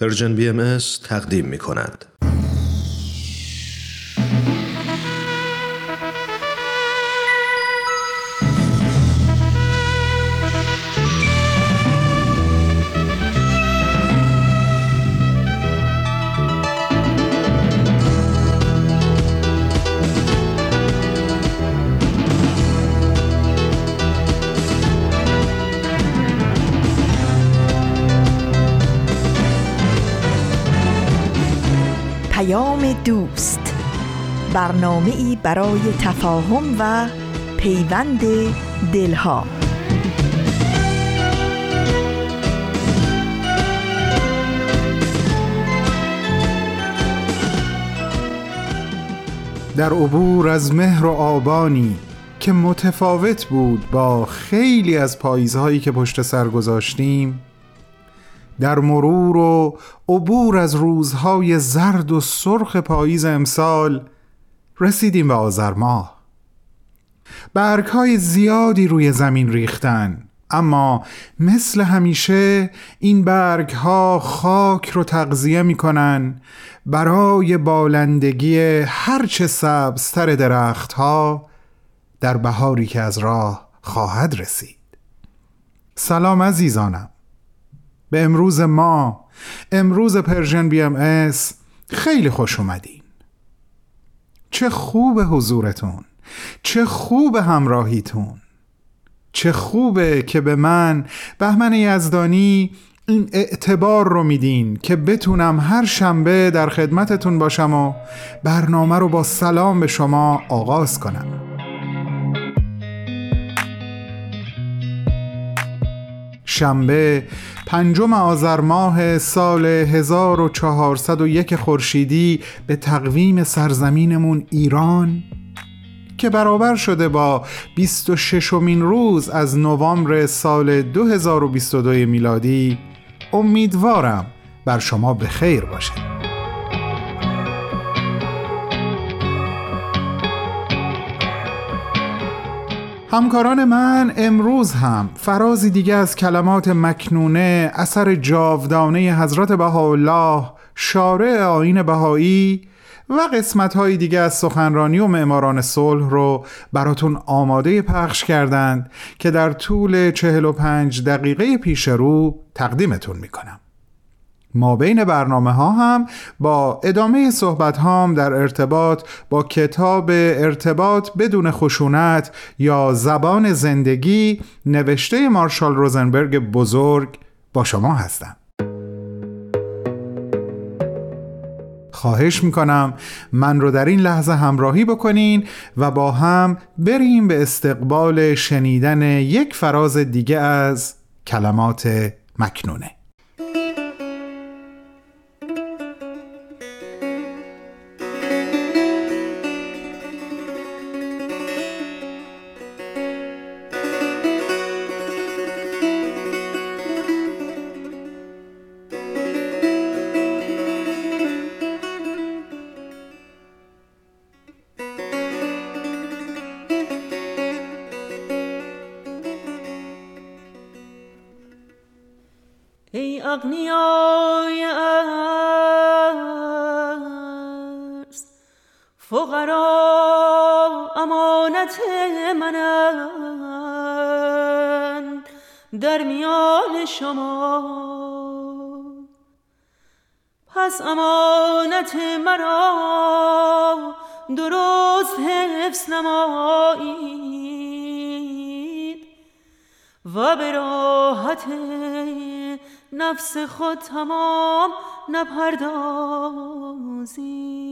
پرژن بی ام اس تقدیم می کند. دوست، برنامه‌ای برای تفاهم و پیوند دلها. در عبور از مهر و آبانی که متفاوت بود با خیلی از پاییزهایی که پشت سر گذاشتیم، در مرور و عبور از روزهای زرد و سرخ پاییز امسال رسیدیم به آذر ماه. برگ‌های زیادی روی زمین ریختن، اما مثل همیشه این برگ‌ها خاک رو تغذیه می‌کنن برای بالندگی هرچه سبزتر درخت‌ها در بهاری که از راه خواهد رسید. سلام عزیزانم، به امروز پرژن بی ام اس خیلی خوش اومدین. چه خوب حضورتون، چه خوب همراهیتون، چه خوبه که به من بهمن یزدانی این اعتبار رو میدین که بتونم هر شنبه در خدمتتون باشم و برنامه رو با سلام به شما آغاز کنم. شنبه پنجم آذر ماه سال 1401 خورشیدی به تقویم سرزمینمون ایران که برابر شده با 26مین روز از نوامبر سال 2022 میلادی، امیدوارم بر شما به خیر باشه. همکاران من امروز هم فرازی دیگه از کلمات مکنونه اثر جاودانه حضرت بهاءالله شارع آیین بهایی و قسمت‌های دیگه از سخنرانی و معماران صلح رو براتون آماده پخش کردند که در طول 45 دقیقه پیش رو تقدیمتون میکنم. ما بین برنامه ها هم با ادامه صحبت هام در ارتباط با کتاب ارتباط بدون خشونت یا زبان زندگی نوشته مارشال روزنبرگ بزرگ با شما هستم. خواهش میکنم من رو در این لحظه همراهی بکنین و با هم بریم به استقبال شنیدن یک فراز دیگه از کلمات مکنونه. اغنیای است، فقرا امانت منند در میان شما، پس امانت مرا درست حفظ نمایید و به راحت نفس خود تمام نپردازید.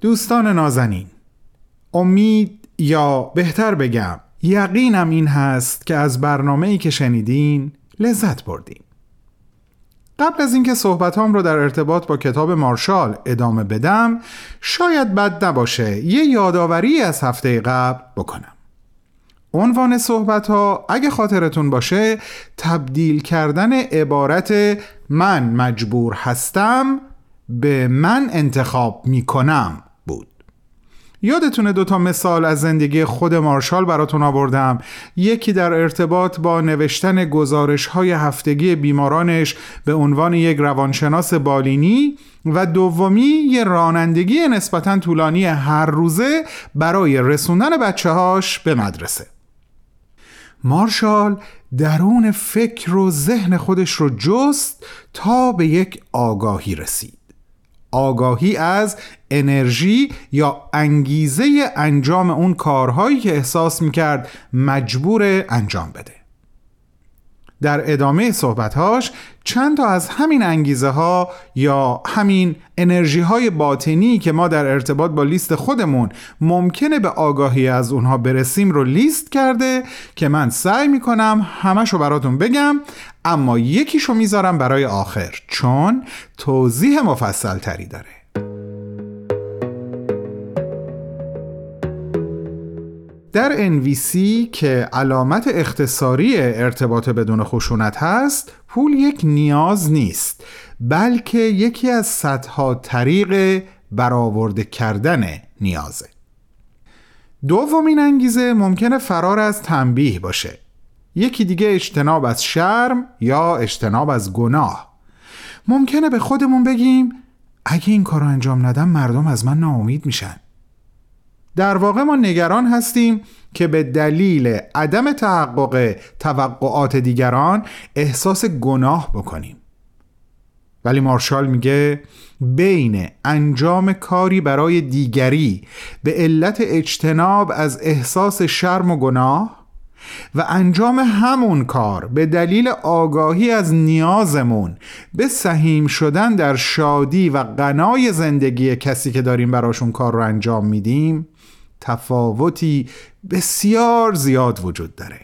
دوستان نازنین، امید یا بهتر بگم یقینم این هست که از برنامه‌ای که شنیدین لذت بردین. قبل از اینکه صحبتام رو در ارتباط با کتاب مارشال ادامه بدم، شاید بد نباشه یه یادآوری از هفته قبل بکنم. عنوان صحبت‌ها اگه خاطرتون باشه تبدیل کردن عبارت من مجبور هستم به من انتخاب میکنم بود. یادتونه 2 مثال از زندگی خود مارشال براتون آوردم، یکی در ارتباط با نوشتن گزارش‌های هفتگی بیمارانش به عنوان یک روانشناس بالینی و دومی یه رانندگی نسبتاً طولانی هر روزه برای رسوندن بچه‌هاش به مدرسه. مارشال درون فکر و ذهن خودش رو جست تا به یک آگاهی رسید. آگاهی از انرژی یا انگیزه انجام اون کارهایی که احساس میکرد مجبور انجام بده. در ادامه صحبتهاش چند تا از همین انگیزه ها یا همین انرژی های باطنی که ما در ارتباط با لیست خودمون ممکنه به آگاهی از اونها برسیم رو لیست کرده که من سعی میکنم همشو براتون بگم، اما یکیشو میذارم برای آخر چون توضیح مفصل تری داره. در NVC که علامت اختصاری ارتباط بدون خشونت هست، پول یک نیاز نیست بلکه یکی از صدها طریق برآورده کردن نیازه. دومین انگیزه ممکنه فرار از تنبیه باشه، یکی دیگه اجتناب از شرم یا اجتناب از گناه. ممکنه به خودمون بگیم اگه این کارو انجام ندم مردم از من ناامید میشن. در واقع ما نگران هستیم که به دلیل عدم تحقق توقعات دیگران احساس گناه بکنیم. ولی مارشال میگه بین انجام کاری برای دیگری به علت اجتناب از احساس شرم و گناه و انجام همون کار به دلیل آگاهی از نیازمون به سهیم شدن در شادی و غنای زندگی کسی که داریم براشون کار رو انجام میدیم تفاوتی بسیار زیاد وجود داره.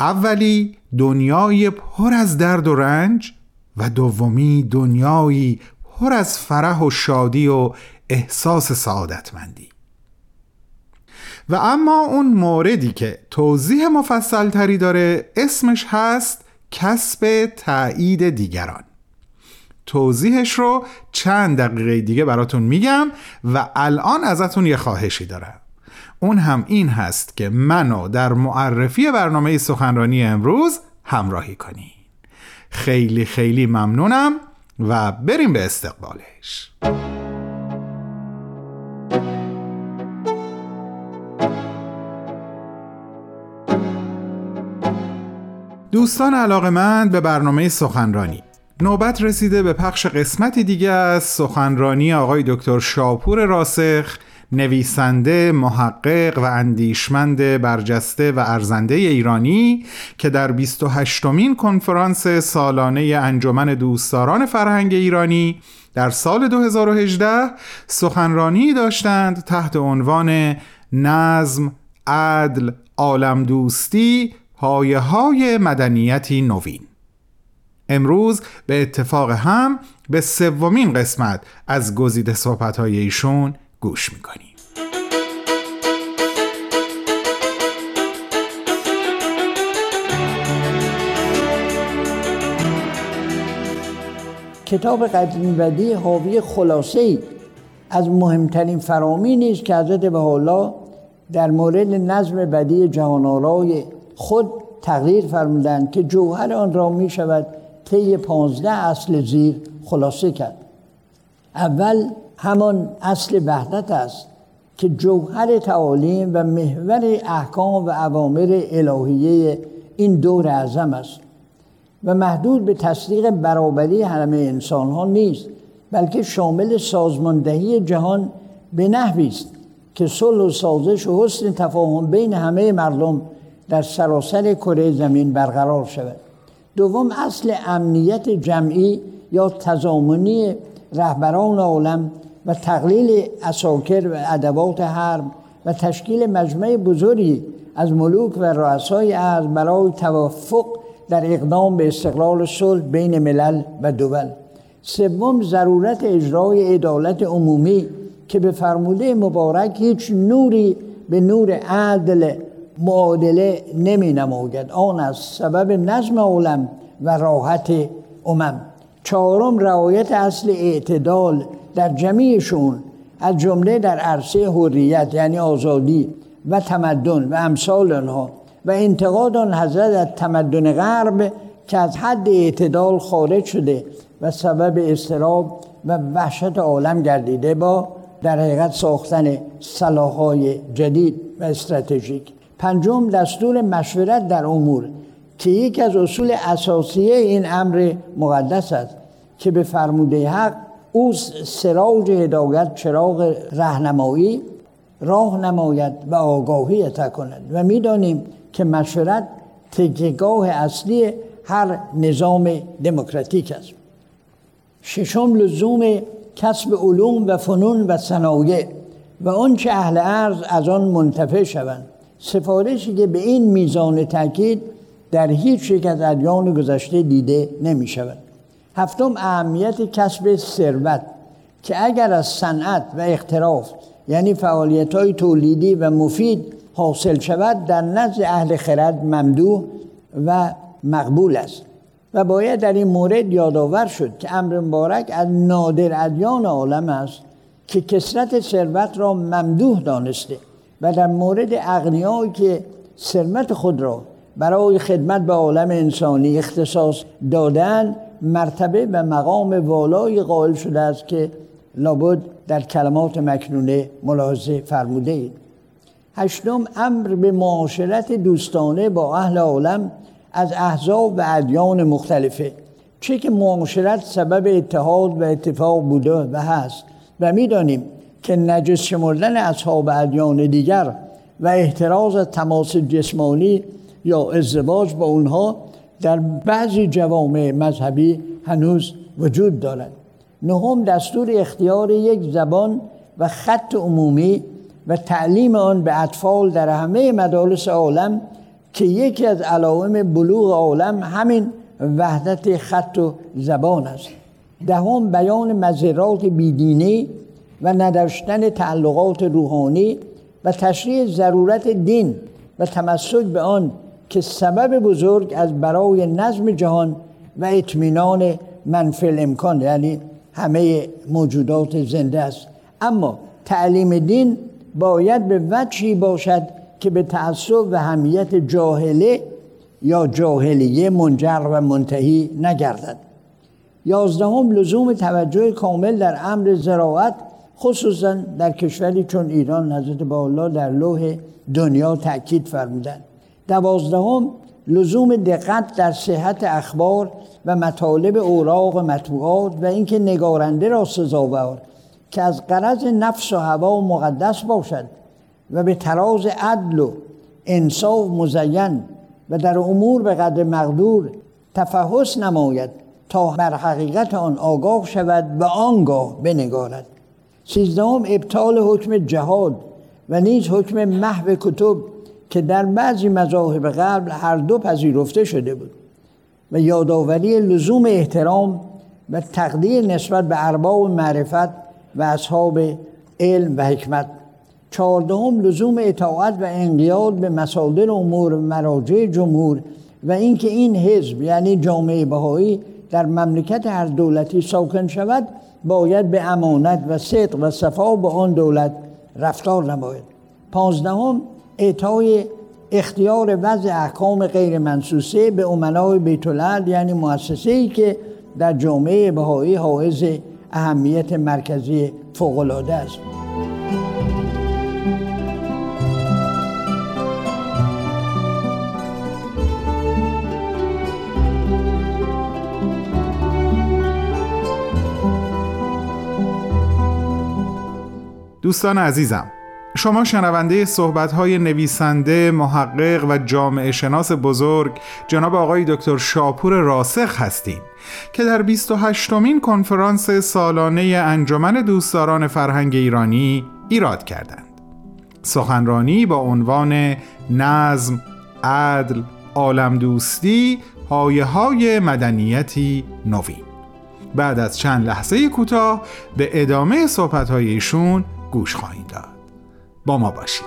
اولی دنیای پر از درد و رنج و دومی دنیایی پر از فرح و شادی و احساس سعادتمندی. و اما اون موردی که توضیح مفصل تری داره اسمش هست کسب تأیید دیگران. توضیحش رو چند دقیقه دیگه براتون میگم و الان ازتون یه خواهشی دارم، اون هم این هست که منو در معرفی برنامه سخنرانی امروز همراهی کنین. خیلی خیلی ممنونم و بریم به استقبالش. دوستان علاقه‌مند به برنامه سخنرانی، نوبت رسیده به پخش قسمتی دیگه از سخنرانی آقای دکتر شاپور راسخ، نویسنده، محقق و اندیشمند برجسته و ارزنده ایرانی که در 28مین کنفرانس سالانه انجمن دوستداران فرهنگ ایرانی در سال 2018 سخنرانی داشتند تحت عنوان نظم، عدل، عالم دوستی، پایه‌های مدنیتی نوین. امروز به اتفاق هم به 3مین قسمت از گزیده صحبت‌های ایشون گوش می‌کنیم. کتاب قدیم بدی حاوی خلاصه‌ای از مهمترین فرامینی است که حضرت بهاءالله در مورد نظم بدی جهان‌آرای خود تقریر فرمودند که جوهر آن را می شود طی 15 اصل زیر خلاصه کرد. اول همان اصل وحدت است که جوهر تعالیم و محور احکام و اوامر الهیه این دور اعظم است و محدود به تصدیق برابری همه انسان ها نیست بلکه شامل سازماندهی جهان به نحوی است که صلح و سازش و حسن تفاهم بین همه مردم در سراسر کره زمین برقرار شود. دوم اصل امنیت جمعی یا تضامنی رهبران عالم و تقلیل عساکر و ادوات حرب و تشکیل مجمع بزرگی از ملوک و رؤسای اعظم برای توافق در اقدام به استقلال صلح بین ملل و دول. سوم، ضرورت اجرای عدالت عمومی که به فرموده مبارک هیچ نوری به نور عدل معادله نمی نماید، آن از سبب نظم عالم و راحت امم. چهارم، رعایت اصل اعتدال در جمیعشون از جمله در عرصه حریت یعنی آزادی و تمدن و امثال آنها و انتقاد آن حضرت از تمدن غرب که از حد اعتدال خارج شده و سبب اضطراب و وحشت عالم گردیده با در حقیقت ساختن سلاح‌های جدید و استراتژیک. پنجم، دستور مشورت در امور که یکی از اصول اساسی این امر مقدس است که به فرموده حق او سراج هدایت چراغ راهنمایی راه نماید و آگاهی عطا کند و می‌دانیم که مشورت تکیه‌گاه اصلی هر نظام دموکراتیک است. ششم، لزوم کسب علوم و فنون و صنایع و آنچه اهل ارز از آن منتفع شوند. سفارشی که به این میزان تاکید در هیچ یک از ادیان گذشته دیده نمی شود. هفتم، اهمیت کسب ثروت که اگر از صنعت و اختراع یعنی فعالیت‌های تولیدی و مفید حاصل شود در نزد اهل خرد ممدوح و مقبول است و باید در این مورد یادآور شد که امر مبارک از نادر ادیان عالم است که کثرت ثروت را ممدوح دانسته و در مورد اغنیایی که ثروت خود را برای خدمت به عالم انسانی اختصاص دادن مرتبه و مقام والایی قائل شده است که لابد در کلمات مکنونه ملاحظه فرموده اید. هشتم، امر به معاشرت دوستانه با اهل عالم از احزاب و ادیان مختلفه، چه که معاشرت سبب اتحاد و اتفاق بوده و هست و می‌دانیم که نجس شمردن اصحاب ادیان دیگر و احتراز از تماس جسمانی یا ازدواج با اونها در بعضی جوامع مذهبی هنوز وجود دارد. نهم، دستور اختیار یک زبان و خط عمومی و تعلیم آن به اطفال در همه مدارس عالم که یکی از علائم بلوغ عالم همین وحدت خط و زبان است. دهم، بیان مضرات بیدینی و نداشتن تعلقات روحانی و تشریح ضرورت دین و تمسک به آن که سبب بزرگ از برای نظم جهان و اطمینان منفی الامکان یعنی همه موجودات زنده است. اما تعلیم دین باید به وجهی باشد که به تعصب و همیت جاهله یا جاهلیه منجر و منتهی نگردد. یازدهم، لزوم توجه کامل در امر زراعت خصوصا در کشوری چون ایران حضرت بهاءالله در لوح دنیا تأکید فرمودند. دوازدهم، لزوم دقت در صحت اخبار و مطالب اوراق و مطبوعات و اینکه نگارنده را سزاوار که از غرض نفس و هوا و مقدس باشد و به تراز عدل و انصاف مزین و در امور به قدر مقدور تفحص نماید تا بر حقیقت آن آگاه شود و آنگاه بنگارد. سیزدهم، ابطال حکم جهاد و نیز حکم محو کتب که در بعضی مذاهب غرب هر دو پذیرفته شده بود و یادآوری لزوم احترام و تقدیر نسبت به ارباب معرفت و اصحاب علم و حکمت. چهاردهم، لزوم اطاعت و انقیاد به مصادر امور و مراجع جمهور و اینکه این حزب یعنی جامعه بهایی در مملکت هر دولتی ساکن شود باید به امانت و صدق و صفا به آن دولت رفتار نماید. پانزدهم، اعطای اختیار وضع احکام غیر منسوسه به امنای بیت العدل یعنی مؤسسه‌ای که در جامعه بهایی حائز اهمیت مرکزی فوق‌العاده است. دوستان عزیزم، شما شنونده صحبت‌های نویسنده، محقق و جامعه شناس بزرگ جناب آقای دکتر شاپور راسخ هستید که در 28مین کنفرانس سالانه انجمن دوستداران فرهنگ ایرانی ایراد کردند. سخنرانی با عنوان نظم، عدل، عالم دوستی، پایه‌های مدنیتی نوین. بعد از چند لحظه کوتاه به ادامه صحبت‌های ایشون گوش خواهید داد. با ما باشید.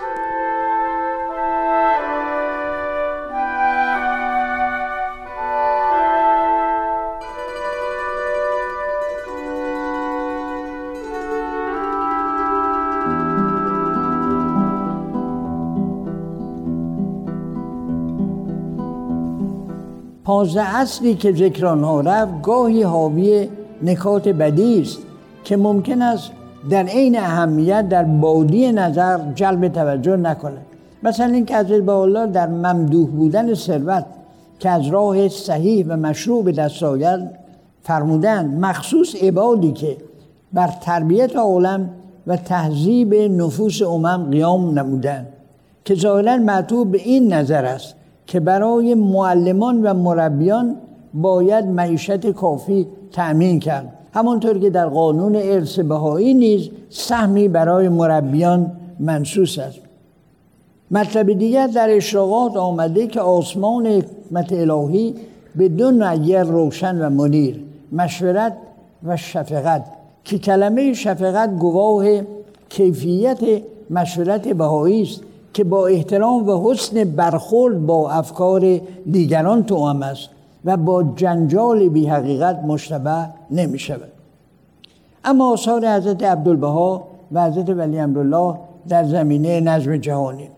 پازده اصلی که ذکر آنها رفت گاهی حاوی نکات بدیع است که ممکن است در عین اهمیت در بادی نظر جلب توجه نکند. مثلا اینکه حضرت بهاءالله در ممدوح بودن ثروت که از راه صحیح و مشروع به دست آید فرمودند مخصوص عبادی که بر تربیت عالم و تهذیب نفوس امم قیام نمودند که ظاهرا معطوف به این نظر است که برای معلمان و مربیان باید معیشت کافی تأمین کرد. همانطور که در قانون ارث بهایی نیز سهمی برای مربیان منصوص است. مطلب دیگر در اشراقات آمده که آسمان حکمت الهی به دو نعیر روشن و منیر، مشورت و شفقت، که کلمه شفقت گواه کیفیت مشورت بهایی است که با احترام و حسن برخورد با افکار دیگران توام است و با جنجال بی حقیقت مشتبه نمی شود. اما آثار حضرت عبدالبها و حضرت ولی امرالله در زمینه نظم جهانی.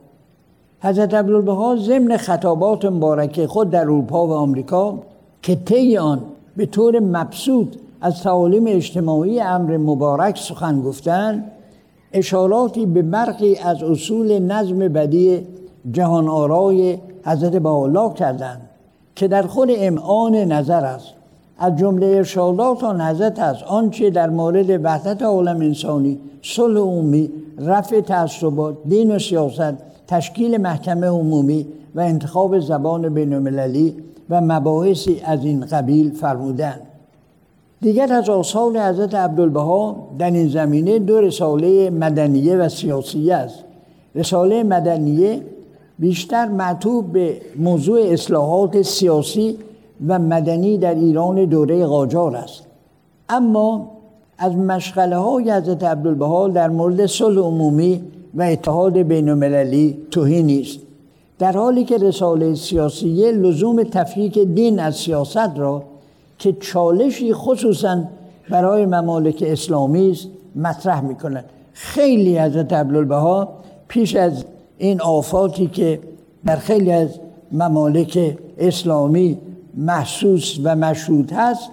حضرت عبدالبها ضمن خطابات مبارک خود در اروپا و آمریکا که طی آن به طور مبسوط از تعالیم اجتماعی امر مبارک سخن گفتند، اشاراتی به برخی از اصول نظم بدیع جهان آرای حضرت بهاءالله کردند که در خود امعان نظر است. از جمله ارشادات آن حضرت است آنچه در مورد وحدت عالم انسانی، صلح عمومی، رفع تعصبات، دین و سیاست، تشکیل محکمه عمومی و انتخاب زبان بین‌المللی و مباحثی از این قبیل فرمودند. دیگر از آثار حضرت عبدالبها در این زمینه دو رساله مدنیه و سیاسی است. رساله مدنیه بیشتر معطوف به موضوع اصلاحات سیاسی و مدنی در ایران دوره قاجار است، اما از مشغله های حضرت عبدالبها در مورد صلح عمومی و اتحاد بین‌المللی توهی نیست، در حالی که رساله سیاسی لزوم تفکیک دین از سیاست را که چالشی خصوصا برای ممالک اسلامی است مطرح می‌کنند. خیلی حضرت عبدالبها پیش از این آفاتی که در خیلی از ممالک اسلامی محسوس و مشهود هست،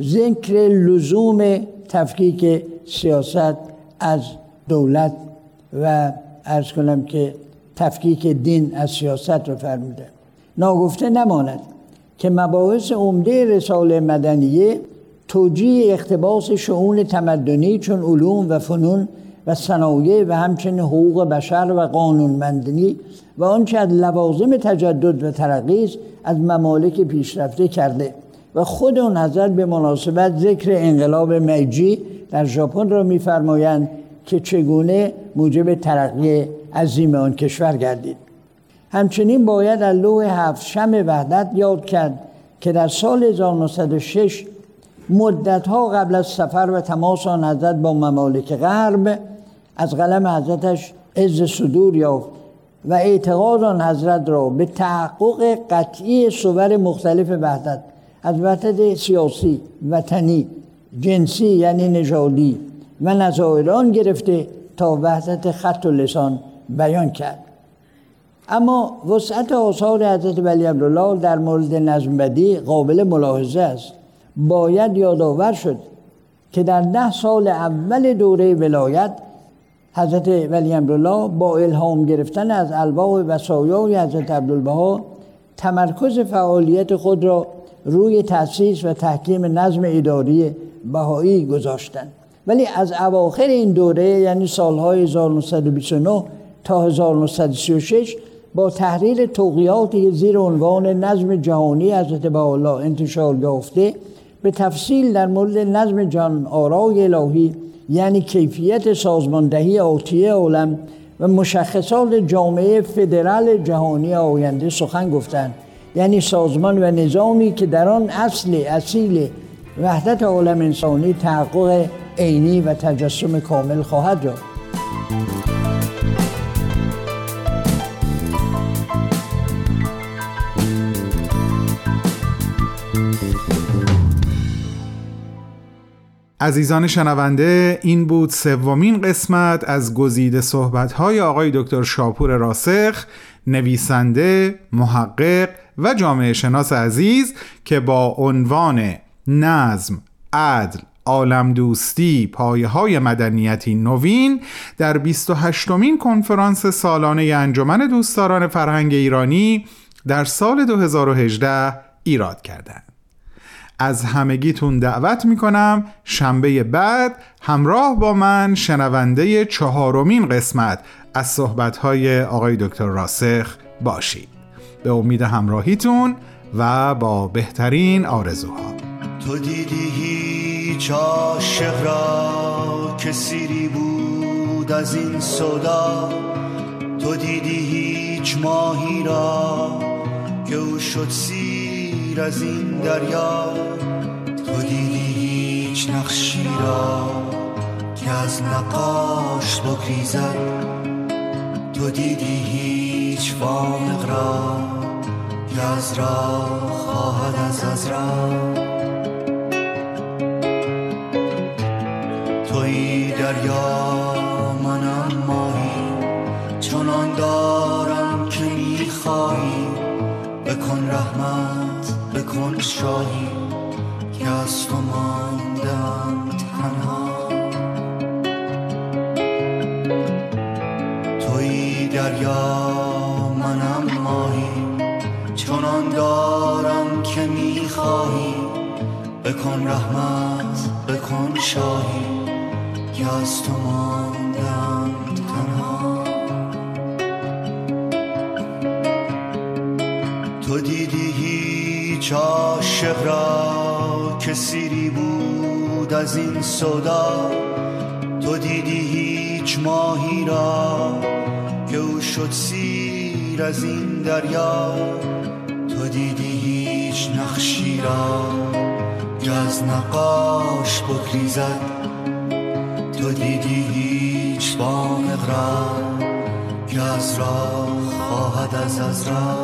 ذکر لزوم تفکیک سیاست از دولت و عرض کنم که تفکیک دین از سیاست رو فرموده. ناگفته نماند که مباحث عمده رساله مدنیه توجیه اقتباس شؤون تمدنی چون علوم و فنون و صنایع و همچنین حقوق بشر و قانونمندی و آنچه از لوازم تجدد و ترقی است از ممالک پیشرفته کرده و خود اون حضرت به مناسبت ذکر انقلاب میجی در ژاپن را می‌فرمایند که چگونه موجب ترقی عظیم آن کشور گردید. همچنین باید از لوح هفت شمع وحدت یاد کرد که در سال 1906 مدتها قبل از سفر و تماس آن حضرت با ممالک غرب از قلم حضرتش عز صدور یافت و اعتقاد آن حضرت را به تحقق قطعی صور مختلف وحدت، از وحدت سیاسی، وطنی، جنسی یعنی نژادی و نظایران گرفته تا وحدت خط و لسان بیان کرد. اما وسعت آثار حضرت ولی امرالله در مورد نظم بدیع قابل ملاحظه است. باید یادآور شد که در 10 سال اول دوره ولایت حضرت ولی امرالله با الهام گرفتن از الواح و وصایای حضرت عبدالبها تمرکز فعالیت خود را روی تأسیس و تحکیم نظم اداری بهایی گذاشتند، ولی از اواخر این دوره یعنی سالهای 1929 تا 1936 با تحریر توقیعاتی زیر عنوان نظم جهانی حضرت بهاءالله انتشار یافته به تفصیل در مورد نظم جهان آرای الهی یعنی کیفیت سازماندهی آتیه عالم و مشخصات جامعه فدرال جهانی آینده سخن گفتند، یعنی سازمان و نظامی که در آن اصیل وحدت عالم انسانی تحقق عینی و تجسم کامل خواهد یافت. عزیزان شنونده، این بود سومین قسمت از گزیده صحبت‌های آقای دکتر شاپور راسخ، نویسنده، محقق و جامعه شناس عزیز، که با عنوان نظم، عدل، عالم دوستی، پایه‌های مدنیتی نوین در 28مین کنفرانس سالانه انجمن دوستداران فرهنگ ایرانی در سال 2018 ایراد کردند. از همگیتون دعوت میکنم شنبه بعد همراه با من شنونده 4مین قسمت از صحبت‌های آقای دکتر راسخ باشید. به امید همراهیتون و با بهترین آرزوها. تو دیدی هیچ عاشق را که سیری بود از این صدا، تو دیدی هیچ ماهی را که او شد سیر از این دریا، تو دیدی هیچ نقشی را که از نقاش بگریزد، تو دیدی هیچ فارغ را که از راه خواهد از راه، توی دریا منم ماهی چنان دارم که میخواهی، بکن رحمت بکن شاهی که از تو ماندم تنها، توی دریا منم ماهی چنان دارم که میخواهی، بکن رحمت بکن شاهی که از تو ماندم تنها، تو دیدی هیچ عاشق را که سیری بود از این صدا، تو دیدی هیچ ماهی را که او شد سیر از این دریا، تو دیدی هیچ نقشی را که از نقاش بگریزد، تو دیدی هیچ بامق را که از را خواهد از را،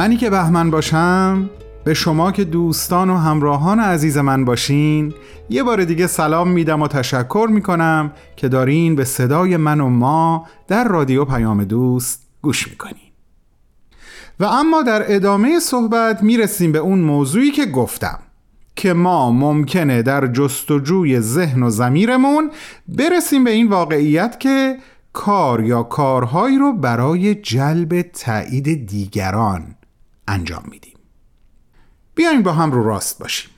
منی که بهمن باشم، به شما که دوستان و همراهان عزیز من باشین یه بار دیگه سلام میدم و تشکر میکنم که دارین به صدای من و ما در رادیو پیام دوست گوش میکنین. و اما در ادامه صحبت میرسیم به اون موضوعی که گفتم که ما ممکنه در جستجوی ذهن و ضمیرمون برسیم به این واقعیت که کار یا کارهایی رو برای جلب تایید دیگران انجام میدیم. بیاییم با هم رو راست باشیم.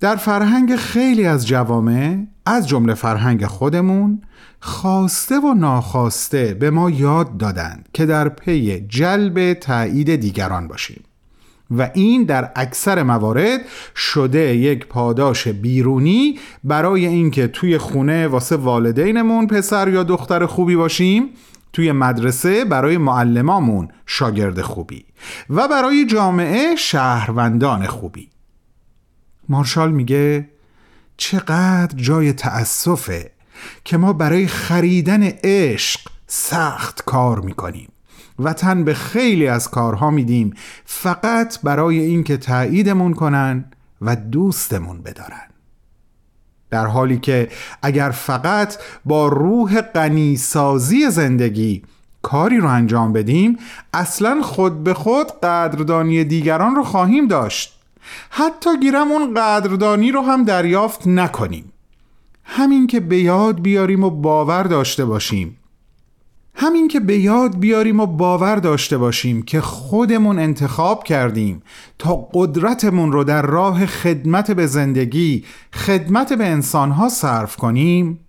در فرهنگ خیلی از جوامع، از جمله فرهنگ خودمون، خواسته و ناخواسته به ما یاد دادند که در پی جلب تایید دیگران باشیم و این در اکثر موارد شده یک پاداش بیرونی برای اینکه توی خونه واسه والدینمون پسر یا دختر خوبی باشیم، توی مدرسه برای معلمامون شاگرد خوبی و برای جامعه شهروندان خوبی. مارشال میگه چقدر جای تأسفه که ما برای خریدن عشق سخت کار میکنیم و تن به خیلی از کارها میدیم فقط برای اینکه تاییدمون کنن و دوستمون بدارن، در حالی که اگر فقط با روح غنی‌سازی زندگی کاری رو انجام بدیم اصلاً خود به خود قدردانی دیگران رو خواهیم داشت، حتی گیرم اون قدردانی رو هم دریافت نکنیم. همین که به یاد بیاریم و باور داشته باشیم که خودمون انتخاب کردیم تا قدرتمون رو در راه خدمت به زندگی، خدمت به انسانها صرف کنیم،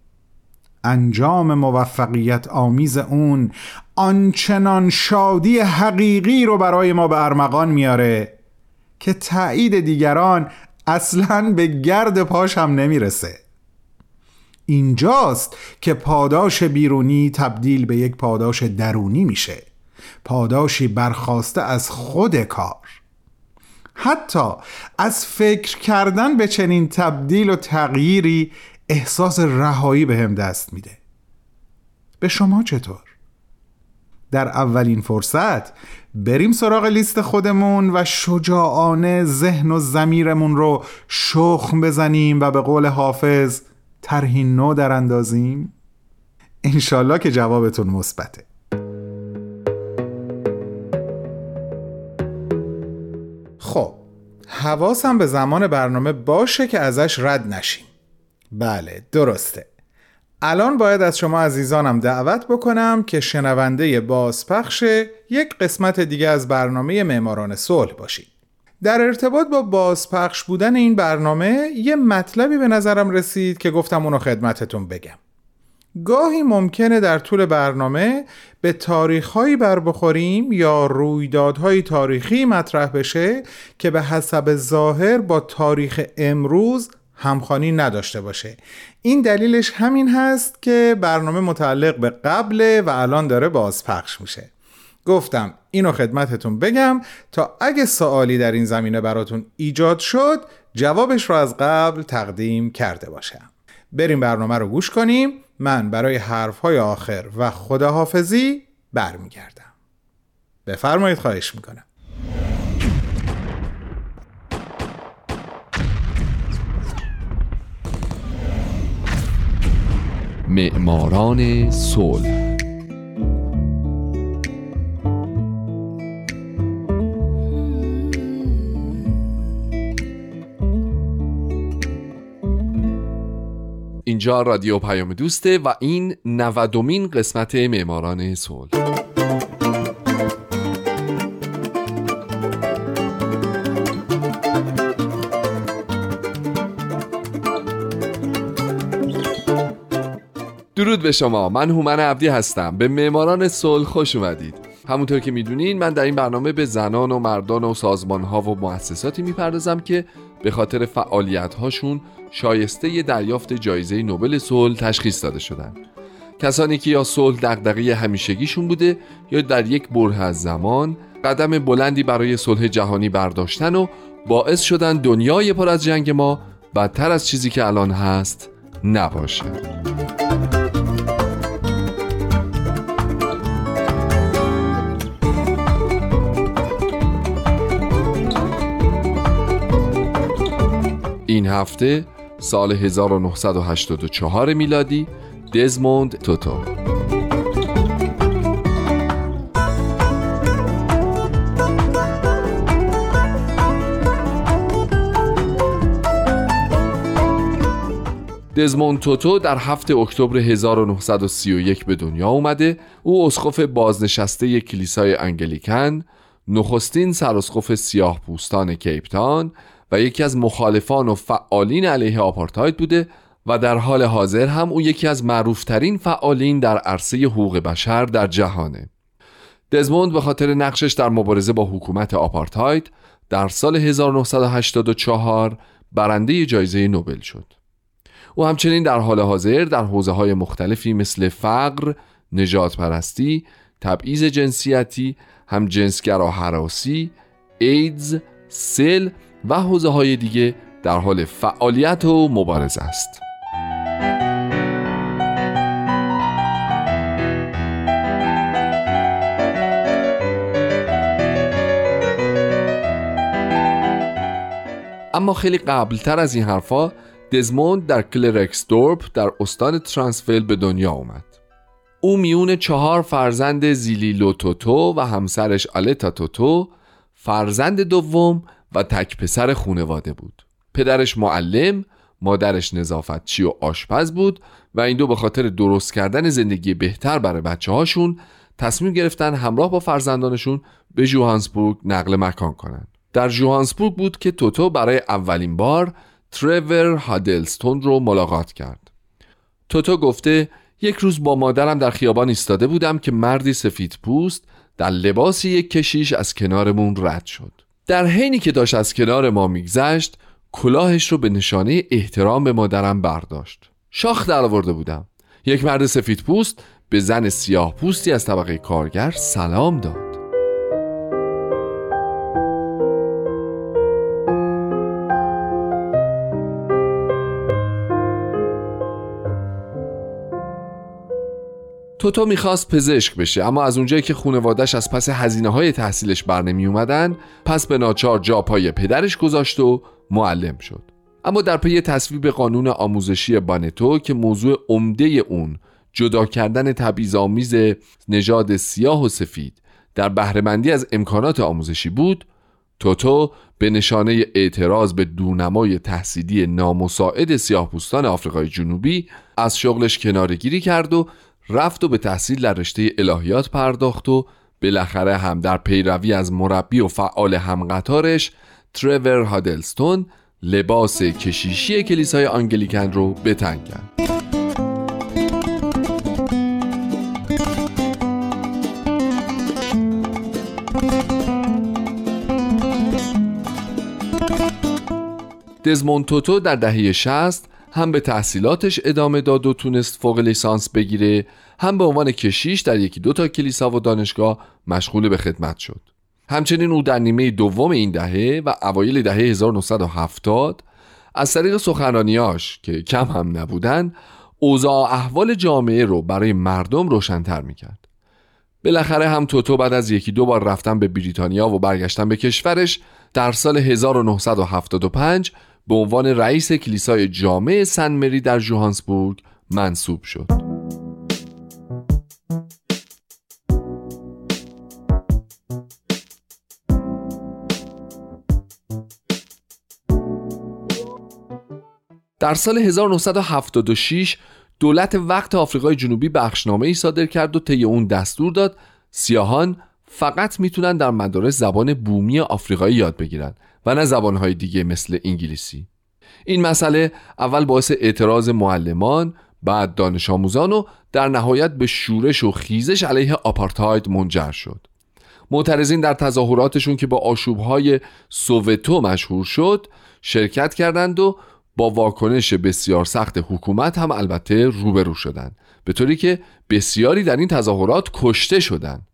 انجام موفقیت آمیز اون آنچنان شادی حقیقی رو برای ما به ارمغان میاره که تایید دیگران اصلاً به گرد پاش هم نمیرسه. اینجاست که پاداش بیرونی تبدیل به یک پاداش درونی میشه، پاداشی برخاسته از خود کار. حتی از فکر کردن به چنین تبدیل و تغییری احساس رهایی به هم دست میده. به شما چطور؟ در اولین فرصت بریم سراغ لیست خودمون و شجاعانه ذهن و ضمیرمون رو شخم بزنیم و به قول حافظ طرحی نو در اندازیم؟ انشالله که جوابتون مثبته. خب حواسم به زمان برنامه باشه که ازش رد نشیم. بله درسته، الان باید از شما عزیزانم دعوت بکنم که شنونده بازپخش یک قسمت دیگه از برنامه معماران صلح باشید. در ارتباط با بازپخش بودن این برنامه یه مطلبی به نظرم رسید که گفتم اونو خدمتتون بگم. گاهی ممکنه در طول برنامه به تاریخ‌هایی بربخوریم یا رویدادهای تاریخی مطرح بشه که به حسب ظاهر با تاریخ امروز همخوانی نداشته باشه. این دلیلش همین هست که برنامه متعلق به قبله و الان داره بازپخش میشه. گفتم اینو خدمتتون بگم تا اگه سوالی در این زمینه براتون ایجاد شد جوابش رو از قبل تقدیم کرده باشم. بریم برنامه رو گوش کنیم. من برای حرفهای آخر و خداحافظی برمیگردم. بفرمایید، خواهش میکنم. معماران صلح. اینجا رادیو پیام دوسته و این 90مین قسمت معماران صلح. درود به شما، من هومن عبدی هستم. به معماران صلح خوش اومدید. همونطور که میدونین من در این برنامه به زنان و مردان و سازمان‌ها و مؤسساتی میپردازم که به خاطر فعالیت‌هاشون شایسته دریافت جایزه نوبل صلح تشخیص داده شدن. کسانی که یا صلح دغدغه همیشگیشون بوده یا در یک بره از زمان قدم بلندی برای صلح جهانی برداشتن و باعث شدن دنیای پر از جنگ ما بدتر از چیزی که الان هست نباشه. این هفته سال 1984 میلادی دزموند توتو. دزموند توتو در 7 اکتبر 1931 به دنیا اومده. او اسقف بازنشسته کلیسای انگلیکن، نخستین سراسقف سیاه‌پوستان کیپتان و یکی از مخالفان و فعالین علیه آپارتاید بوده و در حال حاضر هم او یکی از معروفترین فعالین در عرصه حقوق بشر در جهانه. دزموند به خاطر نقشش در مبارزه با حکومت آپارتاید در سال 1984 برنده جایزه نوبل شد. او همچنین در حال حاضر در حوزه‌های مختلفی مثل فقر، نژادپرستی، تبعیض جنسیتی، همجنسگرا هراسی، ایدز، سل و حوزه‌های دیگه در حال فعالیت و مبارزه است. اما خیلی قبلتر از این حرفا دزموند در کلرکسدورپ در استان ترانسفیل به دنیا اومد. او میون 4 فرزند زیلیلو توتو و همسرش آلتا توتو، فرزند دوم و تک پسر خانواده بود. پدرش معلم، مادرش نظافتچی و آشپز بود و این دو به خاطر درست کردن زندگی بهتر برای بچه‌هاشون تصمیم گرفتن همراه با فرزندانشون به جوهانسبورگ نقل مکان کنند. در جوهانسبورگ بود که توتو برای اولین بار تریور هادلستون رو ملاقات کرد. توتو گفته یک روز با مادرم در خیابان ایستاده بودم که مردی سفید پوست در لباس یک کشیش از کنارمون رد شد. در حینی که داشت از کنار ما میگذشت کلاهش رو به نشانه احترام به مادرم برداشت. شاخ درآورده بودم. یک مرد سفید پوست به زن سیاه پوستی از طبقه کارگر سلام داد. توتو میخواست پزشک بشه اما از اونجایی که خانواده‌اش از پس هزینه‌های تحصیلش برنمی اومدن پس به ناچار جا پای پدرش گذاشت و معلم شد. اما در پی تصویب قانون آموزشی بانتو که موضوع عمده اون جدا کردن تبعیض‌آمیز نژاد سیاه و سفید در بهره‌مندی از امکانات آموزشی بود، توتو به نشانه اعتراض به دونمای تحصیلی نامساعد سیاه‌پوستان آفریقای جنوبی از شغلش کناره‌گیری کرد و رفت و به تحصیل در رشته الهیات پرداخت و بالاخره هم در پیروی از مربی و فعال همقطارش تریور هادلستون لباس کشیشی کلیسای انگلیکن رو به تن کرد. دزموند توتو در دهه 60 هم به تحصیلاتش ادامه داد و تونست فوق لیسانس بگیره، هم به عنوان کشیش در 1-2 کلیسا و دانشگاه مشغول به خدمت شد. همچنین او در نیمه دوم این دهه و اوایل دهه 1970 از طریق سخنرانیاش که کم هم نبودن اوضاع احوال جامعه رو برای مردم روشن‌تر میکرد. بالاخره هم توتو بعد از 1-2 بار رفتن به بریتانیا و برگشتن به کشورش در سال 1975 به عنوان رئیس کلیسای جامع سن مری در جوهانسبورگ منصوب شد. در سال 1976 دولت وقت آفریقای جنوبی بخشنامه‌ای صادر کرد و طی اون دستور داد سیاهان فقط میتونن در مدارس زبان بومی آفریقایی یاد بگیرن و نه زبانهای دیگه مثل انگلیسی. این مسئله اول باعث اعتراض معلمان، بعد دانش آموزان و در نهایت به شورش و خیزش علیه آپارتاید منجر شد. معترضین در تظاهراتشون که با آشوب‌های سووتو مشهور شد شرکت کردند و با واکنش بسیار سخت حکومت هم البته روبرو شدند، به طوری که بسیاری در این تظاهرات کشته شدند.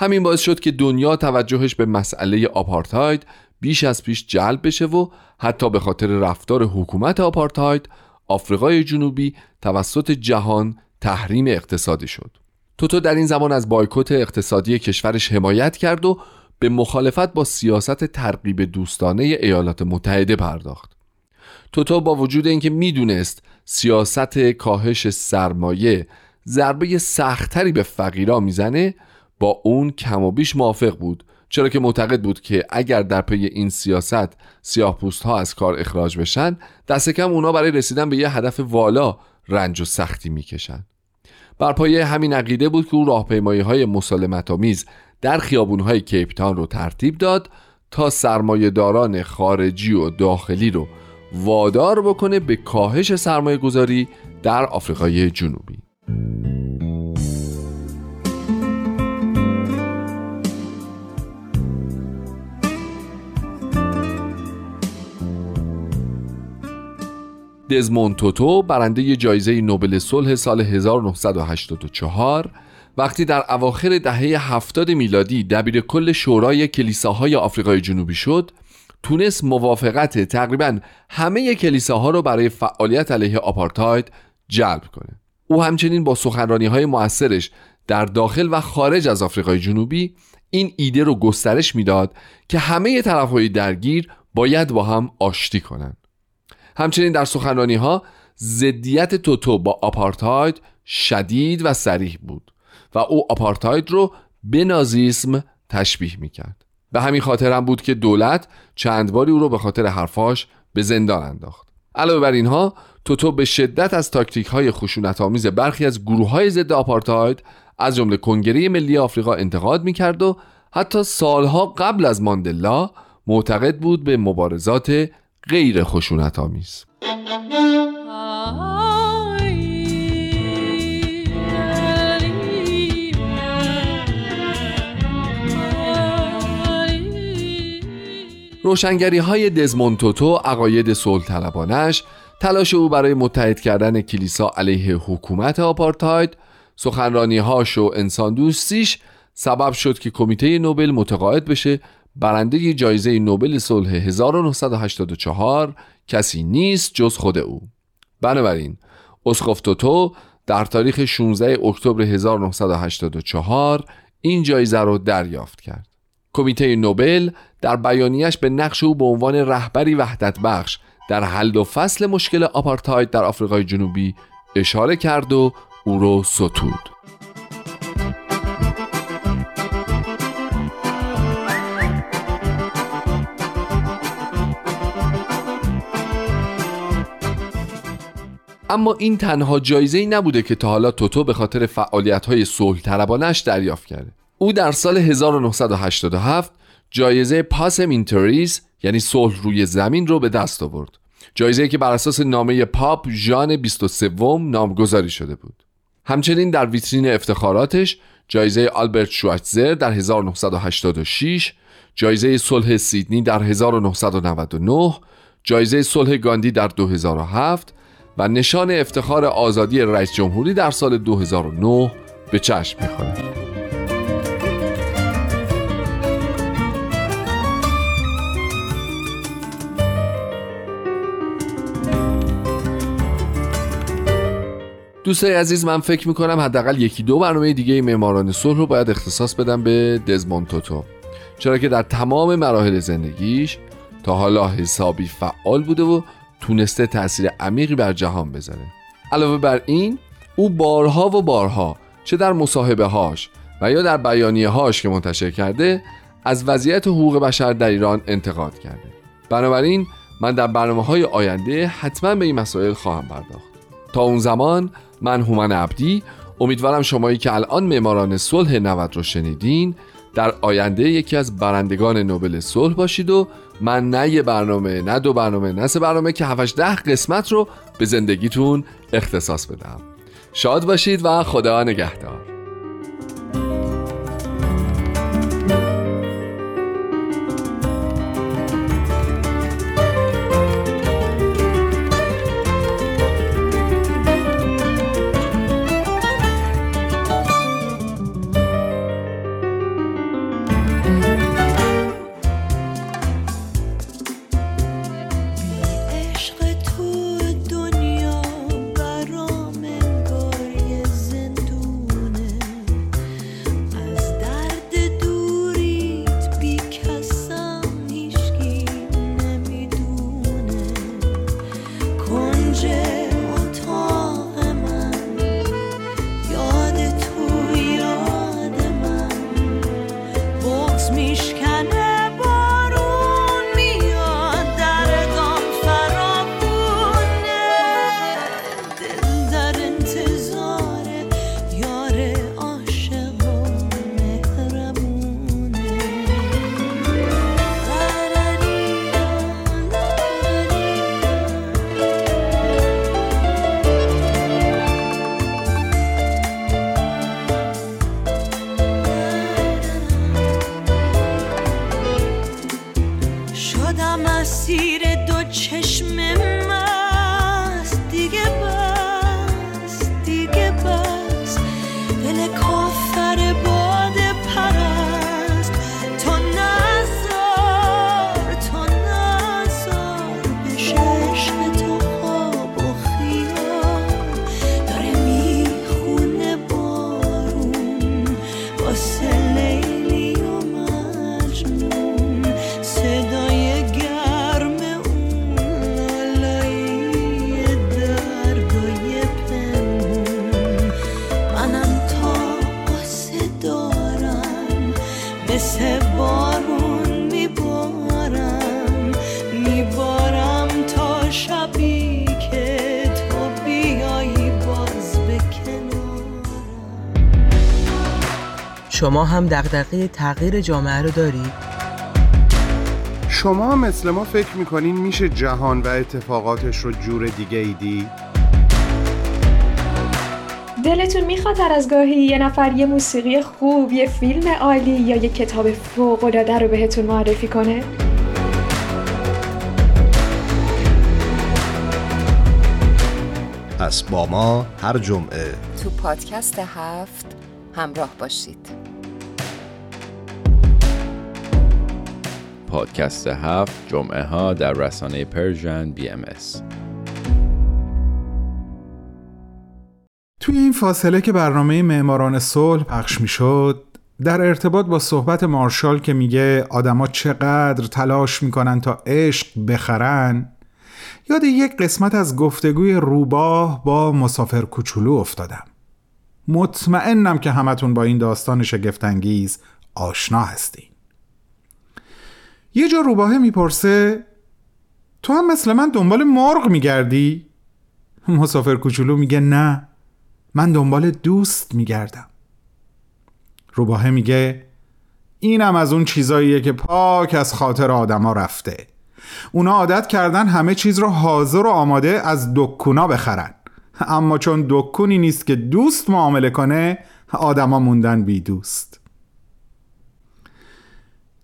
همین باعث شد که دنیا توجهش به مسئله آپارتاید بیش از پیش جلب بشه و حتی به خاطر رفتار حکومت آپارتاید آفریقای جنوبی توسط جهان تحریم اقتصادی شد. توتو در این زمان از بایکوت اقتصادی کشورش حمایت کرد و به مخالفت با سیاست ترغیب دوستانه ایالات متحده پرداخت. توتو با وجود اینکه میدونست سیاست کاهش سرمایه ضربه سختری به فقیرا میزنه، با اون کم و بیش موافق بود، چرا که معتقد بود که اگر در پی این سیاست سیاه‌پوست‌ها از کار اخراج بشن، دست کم اونا برای رسیدن به یه هدف والا رنج و سختی میکشن. بر پایه همین عقیده بود که او راهپیمایی‌های مسالمت‌آمیز در خیابون‌های کیپ تاون رو ترتیب داد تا سرمایه‌داران خارجی و داخلی رو وادار بکنه به کاهش سرمایه‌گذاری در آفریقای جنوبی. دزموند توتو برنده جایزه نوبل صلح سال 1984 وقتی در اواخر دهه 70 میلادی دبیرکل شورای کلیساهای آفریقای جنوبی شد، تونست موافقت تقریباً همه کلیساها رو برای فعالیت علیه آپارتاید جلب کنه. او همچنین با سخنرانی‌های مؤثرش در داخل و خارج از آفریقای جنوبی این ایده رو گسترش میداد که همه طرف‌های درگیر باید با هم آشتی کنند. همچنین در سخنرانی‌ها ضدیت توتو با آپارتاید شدید و صریح بود و او آپارتاید رو به نازیسم تشبیه میکرد. به همین خاطر هم بود که دولت چند باری او رو به خاطر حرفاش به زندان انداخت. علاوه بر اینها، توتو به شدت از تاکتیک‌های خشونت‌آمیز برخی از گروه‌های ضد آپارتاید از جمله کنگره ملی آفریقا انتقاد میکرد و حتی سالها قبل از ماندلا معتقد بود به مبارزات غیر خشونت‌آمیز. روشنگری‌های دزموند توتو، عقاید صلح‌طلبانه‌اش، تلاش او برای متحد کردن کلیسا علیه حکومت آپارتاید، سخنرانی‌هاش و انسان‌دوستیش سبب شد که کمیته نوبل متقاعد بشه برنده جایزه نوبل صلح 1984 کسی نیست جز خود او. بنابراین اسقف توتو در تاریخ 16 اکتبر 1984 این جایزه را دریافت کرد. کمیته نوبل در بیانیه‌اش به نقش او به عنوان رهبری وحدت بخش در حل و فصل مشکل آپارتاید در آفریقای جنوبی اشاره کرد و او را ستود. اما این تنها جایزه‌ای نبوده که تا حالا توتو به خاطر فعالیت‌های صلح‌طلبانه‌اش دریافت کرده. او در سال 1987 جایزه پاسم انتریز یعنی صلح روی زمین رو به دست آورد. جایزه‌ای که بر اساس نامه پاپ جان 23 نامگذاری شده بود. همچنین در ویترین افتخاراتش جایزه آلبرت شوهتزر در 1986، جایزه صلح سیدنی در 1999، جایزه صلح گاندی در 2007 و نشان افتخار آزادی رئیس جمهوری در سال 2009 به چشم می‌خورد. دوستای عزیز، من فکر می‌کنم حداقل یکی دو برنامه دیگه معماران صلح رو باید اختصاص بدم به دزموند توتو، چرا که در تمام مراحل زندگیش تا حالا حسابی فعال بوده و تونسته تأثیر عمیقی بر جهان بذاره. علاوه بر این، او بارها چه در مصاحبه‌هاش و یا در بیانیه‌هاش که منتشر کرده از وضعیت حقوق بشر در ایران انتقاد کرده. بنابراین من در برنامه‌های آینده حتما به این مسائل خواهم پرداخت. تا اون زمان من هومن عبدی امیدوارم شمایی که الان معماران صلح 90 رو شنیدین در آینده یکی از برندگان نوبل صلح باشید و من نه یه برنامه، نه دو برنامه، نه سه برنامه که 7-10 قسمت رو به زندگیتون اختصاص بدم. شاد باشید و خدا نگهدار. شما هم دغدغه تغییر جامعه رو دارید؟ شما مثل ما فکر میکنین میشه جهان و اتفاقاتش رو جور دیگه ای دید؟ دلتون میخواد هر از گاهی یه نفر یه موسیقی خوب، یه فیلم عالی یا یه کتاب فوق‌العاده رو بهتون معرفی کنه؟ پس با ما هر جمعه تو پادکست هفت همراه باشید. پادکست هفت، جمعه ها در رسانه پرژن بی ام اس. توی این فاصله که برنامه معماران صلح پخش می شد، در ارتباط با صحبت مارشال که میگه آدما چقدر تلاش میکنن تا عشق بخرن، یاد یک قسمت از گفتگوی روباه با مسافر کوچولو افتادم. مطمئنم که همتون با این داستان شگفت‌انگیز آشنا هستین. یه جا روباه میپرسه تو هم مثل من دنبال مرغ میگردی؟ مسافر کوچولو میگه نه، من دنبال دوست میگردم. روباه میگه اینم از اون چیزاییه که پاک از خاطر آدما رفته. اونا عادت کردن همه چیز رو حاضر و آماده از دکونا بخرن، اما چون دکونی نیست که دوست معامله کنه، آدما موندن بی دوست.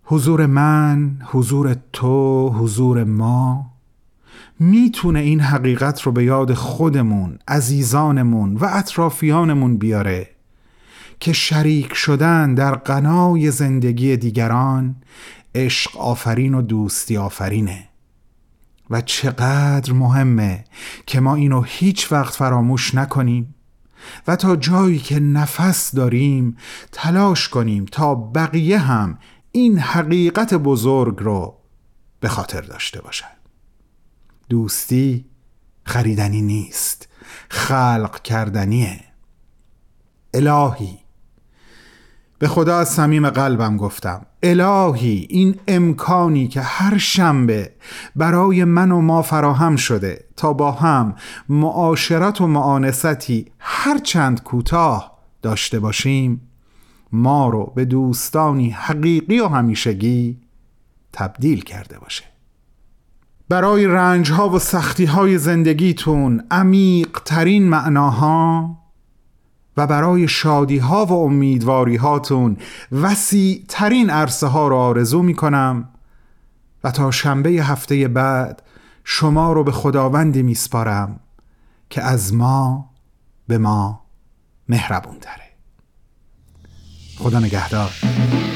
حضور من، حضور تو، حضور ما میتونه این حقیقت رو به یاد خودمون، عزیزانمون و اطرافیانمون بیاره که شریک شدن در قنای زندگی دیگران عشق آفرین و دوستی آفرینه و چقدر مهمه که ما اینو هیچ وقت فراموش نکنیم و تا جایی که نفس داریم تلاش کنیم تا بقیه هم این حقیقت بزرگ رو به خاطر داشته باشن. دوستی خریدنی نیست، خلق کردنیه. الهی، به خدا از صمیم قلبم گفتم، الهی این امکانی که هر شنبه برای من و ما فراهم شده تا با هم معاشرت و معانستی هر چند کوتاه داشته باشیم، ما رو به دوستانی حقیقی و همیشگی تبدیل کرده باشه. برای رنجها و سختیهای زندگیتون عمیق ترین معناها و برای شادیها و امیدواریهاتون وسیع ترین عرصه ها رو آرزو می کنم و تا شنبه هفته بعد شما رو به خداوندی می سپارم که از ما به ما مهربون تره. خدا نگهدار.